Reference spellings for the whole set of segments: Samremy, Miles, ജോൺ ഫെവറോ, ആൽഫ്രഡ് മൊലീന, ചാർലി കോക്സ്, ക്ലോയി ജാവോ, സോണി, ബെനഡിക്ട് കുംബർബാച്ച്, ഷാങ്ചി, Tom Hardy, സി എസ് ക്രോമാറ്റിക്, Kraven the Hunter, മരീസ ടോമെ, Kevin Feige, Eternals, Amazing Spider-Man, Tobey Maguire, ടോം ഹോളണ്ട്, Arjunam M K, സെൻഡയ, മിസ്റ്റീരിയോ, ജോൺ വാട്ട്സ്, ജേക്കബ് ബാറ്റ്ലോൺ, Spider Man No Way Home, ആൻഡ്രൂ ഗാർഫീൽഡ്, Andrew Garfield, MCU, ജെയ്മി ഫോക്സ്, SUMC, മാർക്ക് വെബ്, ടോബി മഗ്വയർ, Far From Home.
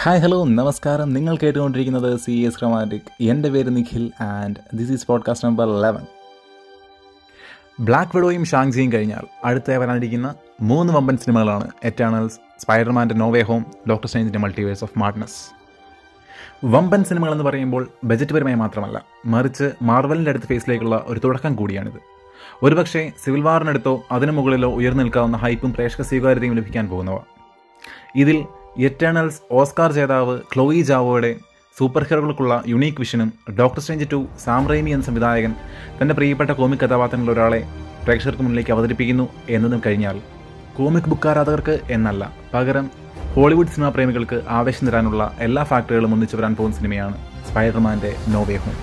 Hi hello നമസ്കാരം, നിങ്ങൾ കേട്ടുകൊണ്ടിരിക്കുന്നത് സി എസ് ക്രോമാറ്റിക്. എൻ്റെ പേര് Nikhil and this is podcast number 11. Black വിഡോയും ഷാങ്ചിയും കഴിഞ്ഞാൽ അടുത്തായി വരാനിരിക്കുന്ന 3 വമ്പൻ സിനിമകളാണ് എറ്റേണൽസ്, സ്പൈഡർമാൻ്റെ നോ വേ ഹോം, ഡോക്ടർ സ്ട്രേഞ്ചിൻ്റെ മൾട്ടിവേഴ്സ് ഓഫ് മാഡ്നസ്. വമ്പൻ സിനിമകളെന്ന് പറയുമ്പോൾ ബജറ്റ് പരമായി മാത്രമല്ല, മറിച്ച് മാർവലിൻ്റെ അടുത്ത ഫേസിലേക്കുള്ള ഒരു തുടക്കം കൂടിയാണിത്. ഒരുപക്ഷേ സിവിൽ വാറിനടുത്തോ അതിനു മുകളിലോ ഉയർന്നു നിൽക്കാവുന്ന ഹൈപ്പും പ്രേക്ഷക സ്വീകാര്യതയും ലഭിക്കാൻ പോകുന്നവ. ഇതിൽ എറ്റേണൽസ് ഓസ്കാർ ജേതാവ് ക്ലോയി ജാവോയുടെ സൂപ്പർ ഹീറോകൾക്കുള്ള യുണീക്ക് വിഷനും ഡോക്ടർ സ്ട്രേഞ്ച് 2 സാംറേമി എന്ന സംവിധായകൻ തൻ്റെ പ്രിയപ്പെട്ട കോമിക് കഥാപാത്രങ്ങളിൽ ഒരാളെ പ്രേക്ഷകർക്ക് മുന്നിലേക്ക് അവതരിപ്പിക്കുന്നു എന്നതും കഴിഞ്ഞാൽ കോമിക് ബുക്ക് ആരാധകർക്ക് എന്നല്ല, പകരം ഹോളിവുഡ് സിനിമാ പ്രേമികൾക്ക് ആവേശം തരാനുള്ള എല്ലാ ഫാക്ടറികളും ഒന്നിച്ചു വരാൻ പോകുന്ന സിനിമയാണ് സ്പൈഡർമാൻ്റെ നോ വേ ഹോം.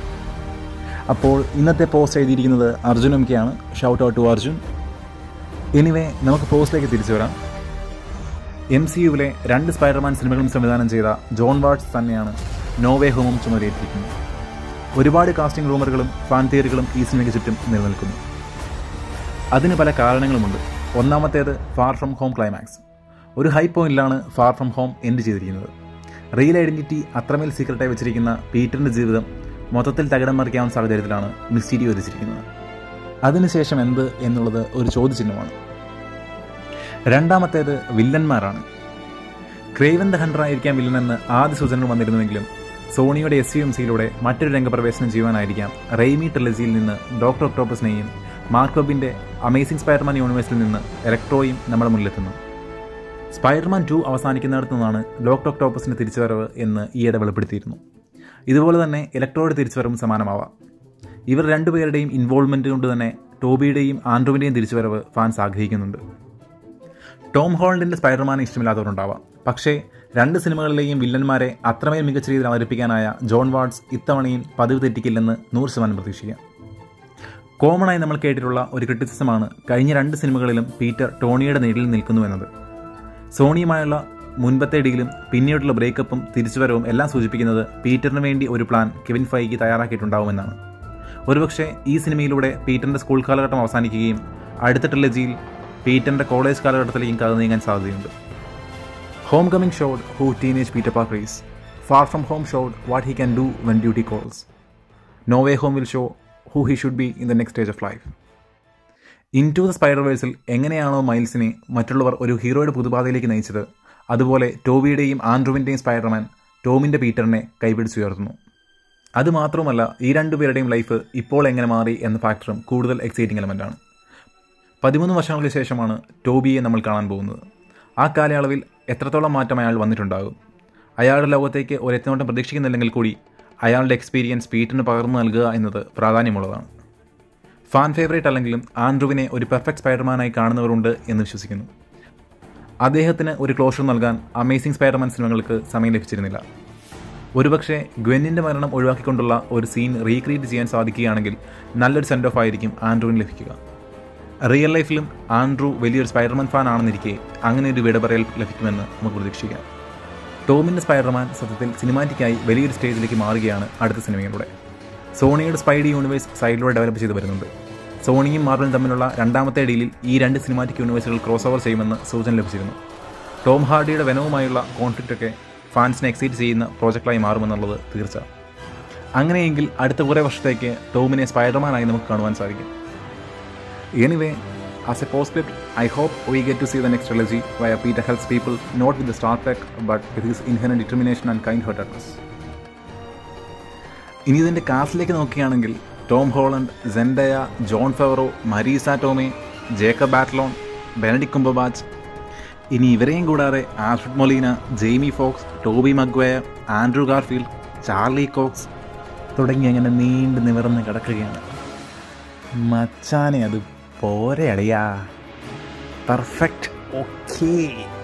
അപ്പോൾ ഇന്നത്തെ പോസ്റ്റ് എഴുതിയിരിക്കുന്നത് അർജുൻ എം കെ ആണ്. Shout out to Arjun. Anyway, നമുക്ക് പോസ്റ്റിലേക്ക് തിരിച്ചു വരാം. MCUവിലെ 2 സ്പൈഡർമാൻ സിനിമകളും സംവിധാനം ചെയ്ത ജോൺ വാട്ട്സ് തന്നെയാണ് നോ വേ ഹോമും ചുമതലയേറ്റിരിക്കുന്നത്. ഒരുപാട് കാസ്റ്റിംഗ് റൂമറുകളും ഫാൻ തിയറികളും ഈ സിനിമയ്ക്ക് ചുറ്റും നിലനിൽക്കുന്നു. അതിന് പല കാരണങ്ങളുമുണ്ട്. ഒന്നാമത്തേത് ഫാർ ഫ്രം ഹോം ക്ലൈമാക്സ്. ഒരു ഹൈ പോയിന്റിലാണ് ഫാർ ഫ്രം ഹോം എൻഡ് ചെയ്തിരിക്കുന്നത്. റിയൽ ഐഡൻറ്റിറ്റി അത്രമേൽ സീക്രട്ടായി വെച്ചിരിക്കുന്ന പീറ്ററിൻ്റെ ജീവിതം മൊത്തത്തിൽ തകിടം മറിക്കാവുന്ന സാഹചര്യത്തിലാണ് മിസ്റ്റീരിയോ എത്തിച്ചിരിക്കുന്നത്. അതിനുശേഷം എന്ത് എന്നുള്ളത് ഒരു ചോദ്യചിഹ്നമാണ്. രണ്ടാമത്തേത് വില്ലന്മാരാണ്. ക്രേവൻ ദ ഹണ്ടർ ആയിരിക്കാം വില്ലനെന്ന് ആദ്യ സൂചനകൾ വന്നിരുന്നുവെങ്കിലും സോണിയുടെ SUMCയിലൂടെ മറ്റൊരു രംഗപ്രവേശനം ചെയ്യുവാനായിരിക്കാം റെയ്മി ട്രിലജിയിൽ നിന്ന് ഡോക്ടർ ഒക്ടോപ്പസിനെയും മാർക്ക് വെബിൻ്റെ അമേസിംഗ് സ്പൈഡർമാൻ യൂണിവേഴ്സിൽ നിന്ന് ഇലക്ട്രോയും നമ്മുടെ മുന്നിലെത്തുന്നു. സ്പൈഡർമാൻ 2 അവസാനിക്കുന്നിടത്തു നിന്നാണ് ഡോക്ടർ ഒക്ടോപ്പസിൻ്റെ തിരിച്ചുവരവ് എന്ന് ഈയിടെ വെളിപ്പെടുത്തിയിരുന്നു. ഇതുപോലെ തന്നെ ഇലക്ട്രോയുടെ തിരിച്ചുവരവും സമാനമാവാം. ഇവർ രണ്ടുപേരുടെയും ഇൻവോൾവ്മെൻറ്റ് കൊണ്ട് തന്നെ ടോബിയുടെയും ആൻഡ്രൂവിൻ്റെയും തിരിച്ചുവരവ് ഫാൻസ് ആഗ്രഹിക്കുന്നുണ്ട്. ടോം ഹോളണ്ടിൻ്റെ സ്പൈഡർമാനെ ഇഷ്ടമില്ലാത്തവരുണ്ടാവാം, പക്ഷേ 2 സിനിമകളിലെയും വില്ലന്മാരെ അത്രമേൽ മികച്ച രീതിയിൽ അവതരിപ്പിക്കാനായ ജോൺ വാട്ട്സ് ഇത്തവണയും പതിവ് തെറ്റിക്കില്ലെന്ന് 100% പ്രതീക്ഷിക്കാം. കോമണായി നമ്മൾ കേട്ടിട്ടുള്ള ഒരു ക്രിറ്റിസിസമാണ് കഴിഞ്ഞ 2 സിനിമകളിലും പീറ്റർ ടോണിയുടെ നിഴലിൽ നിൽക്കുന്നു എന്നത്. സോണിയുമായുള്ള മുൻപത്തെ ഡീലും പിന്നീടുള്ള ബ്രേക്കപ്പും തിരിച്ചുവരവും എല്ലാം സൂചിപ്പിക്കുന്നത് പീറ്ററിന് വേണ്ടി ഒരു പ്ലാൻ കെവിൻ ഫൈഗി തയ്യാറാക്കിയിട്ടുണ്ടാവുമെന്നാണ്. ഒരുപക്ഷെ ഈ സിനിമയിലൂടെ പീറ്ററിൻ്റെ സ്കൂൾ കാലഘട്ടം അവസാനിക്കുകയും അടുത്ത ട്രിലജിയിൽ പീറ്ററിൻ്റെ കോളേജ് കാലഘട്ടത്തിലേക്കും കടന്നു നീങ്ങാൻ സാധ്യതയുണ്ട്. Homecoming showed who teenage Peter Parker is. Far from Home showed what he can do when duty calls. No way Home will show who he should be in the next stage of life. Into the സ്പൈഡർവേഴ്സിൽ എങ്ങനെയാണോ മൈൽസിനെ മറ്റുള്ളവർ ഒരു ഹീറോയുടെ പുതുപാതയിലേക്ക് നയിച്ചത്, അതുപോലെ ടോബിയുടെയും ആൻഡ്രൂവിൻ്റെയും Spiderman ടോമിൻ്റെ പീറ്ററിനെ കൈപിടിച്ചുയർത്തുന്നു. അതുമാത്രമല്ല, ഈ 2 പേരുടെയും ലൈഫ് ഇപ്പോൾ എങ്ങനെ മാറി എന്ന ഫാക്ടറും കൂടുതൽ എക്സൈറ്റിംഗ് എലമെൻ്റാണ്. 13 വർഷങ്ങൾക്ക് ശേഷമാണ് ടോബിയെ നമ്മൾ കാണാൻ പോകുന്നത്. ആ കാലയളവിൽ എത്രത്തോളം മാറ്റം അയാൾ വന്നിട്ടുണ്ടാകും. അയാളുടെ ലോകത്തേക്ക് ഒരെത്തുനോട്ടം പ്രതീക്ഷിക്കുന്നില്ലെങ്കിൽ കൂടി അയാളുടെ എക്സ്പീരിയൻസ് പീറ്ററിന് പകർന്നു നൽകുക എന്നത് പ്രാധാന്യമുള്ളതാണ്. ഫാൻ ഫേവറേറ്റ് അല്ലെങ്കിലും ആൻഡ്രൂവിനെ ഒരു പെർഫെക്റ്റ് സ്പൈഡർമാനായി കാണുന്നവരുണ്ട് എന്ന് വിശ്വസിക്കുന്നു. അദ്ദേഹത്തിന് ഒരു ക്ലോഷർ നൽകാൻ അമേസിംഗ് സ്പൈഡർമാൻ സിനിമകൾക്ക് സമയം ലഭിച്ചിരുന്നില്ല. ഒരുപക്ഷെ ഗ്വെന്നിൻ്റെ മരണം ഒഴിവാക്കിക്കൊണ്ടുള്ള ഒരു സീൻ റീക്രിയേറ്റ് ചെയ്യാൻ സാധിക്കുകയാണെങ്കിൽ നല്ലൊരു സെൻഡ് ഓഫ് ആയിരിക്കും ആൻഡ്രൂവിന് ലഭിക്കുക. റിയൽ ലൈഫിലും ആൻഡ്രൂ വലിയൊരു സ്പൈഡർമാൻ ഫാൻ ആണെന്നിരിക്കെ അങ്ങനെ ഒരു വിടപറയൽ ലഭിക്കുമെന്ന് നമുക്ക് പ്രതീക്ഷിക്കാം. ടോമിൻ്റെ സ്പൈഡർമാൻ സത്യത്തിൽ സിനിമാറ്റിക്കായി വലിയൊരു സ്റ്റേജിലേക്ക് മാറുകയാണ് അടുത്ത സിനിമയിലൂടെ. സോണിയുടെ സ്പൈഡി യൂണിവേഴ്സ് സൈഡിലൂടെ ഡെവലപ്പ് ചെയ്ത് വരുന്നുണ്ട്. സോണിയും മാർവലും തമ്മിലുള്ള രണ്ടാമത്തെ ഡീലിൽ ഈ 2 സിനിമാറ്റിക് യൂണിവേഴ്സുകൾ ക്രോസ് ഓവർ ചെയ്യുമെന്ന് സൂചന ലഭിച്ചിരുന്നു. ടോം ഹാർഡിയുടെ വെനവുമായുള്ള കോൺഫ്ലിക്റ്റൊക്കെ ഫാൻസിനെ എക്സൈറ്റ് ചെയ്യുന്ന പ്രോജക്റ്റായി മാറുമെന്നുള്ളത് തീർച്ച. അങ്ങനെയെങ്കിൽ അടുത്ത കുറേ വർഷത്തേക്ക് ടോമിനെ സ്പൈഡർമാനായി നമുക്ക് കാണുവാൻ സാധിക്കും. Anyway, as a postscript, I hope we get to see the next trilogy where Peter helps people not with the Stark tech but with his inherent determination and kind heartedness. ഇനി ഇതിൻ്റെ കാസ്റ്റിലേക്ക് നോക്കുകയാണെങ്കിൽ ടോം ഹോളണ്ട്, സെൻഡയ, ജോൺ ഫെവറോ, മരീസ ടോമെ, ജേക്കബ് ബാറ്റ്ലോൺ, ബെനഡിക്ട് കുംബർബാച്ച്, ഇനി ഇവരെയും കൂടാതെ ആൽഫ്രഡ് മൊലീന, ജെയ്മി ഫോക്സ്, ടോബി മഗ്വയർ, ആൻഡ്രൂ ഗാർഫീൽഡ്, ചാർലി കോക്സ് തുടങ്ങി അങ്ങനെ നീണ്ടു നിവർന്ന് കിടക്കുകയാണ്. മച്ചാനെ അത് പോരെ അടിയാ. പെർഫെക്റ്റ്. ഓക്കേ.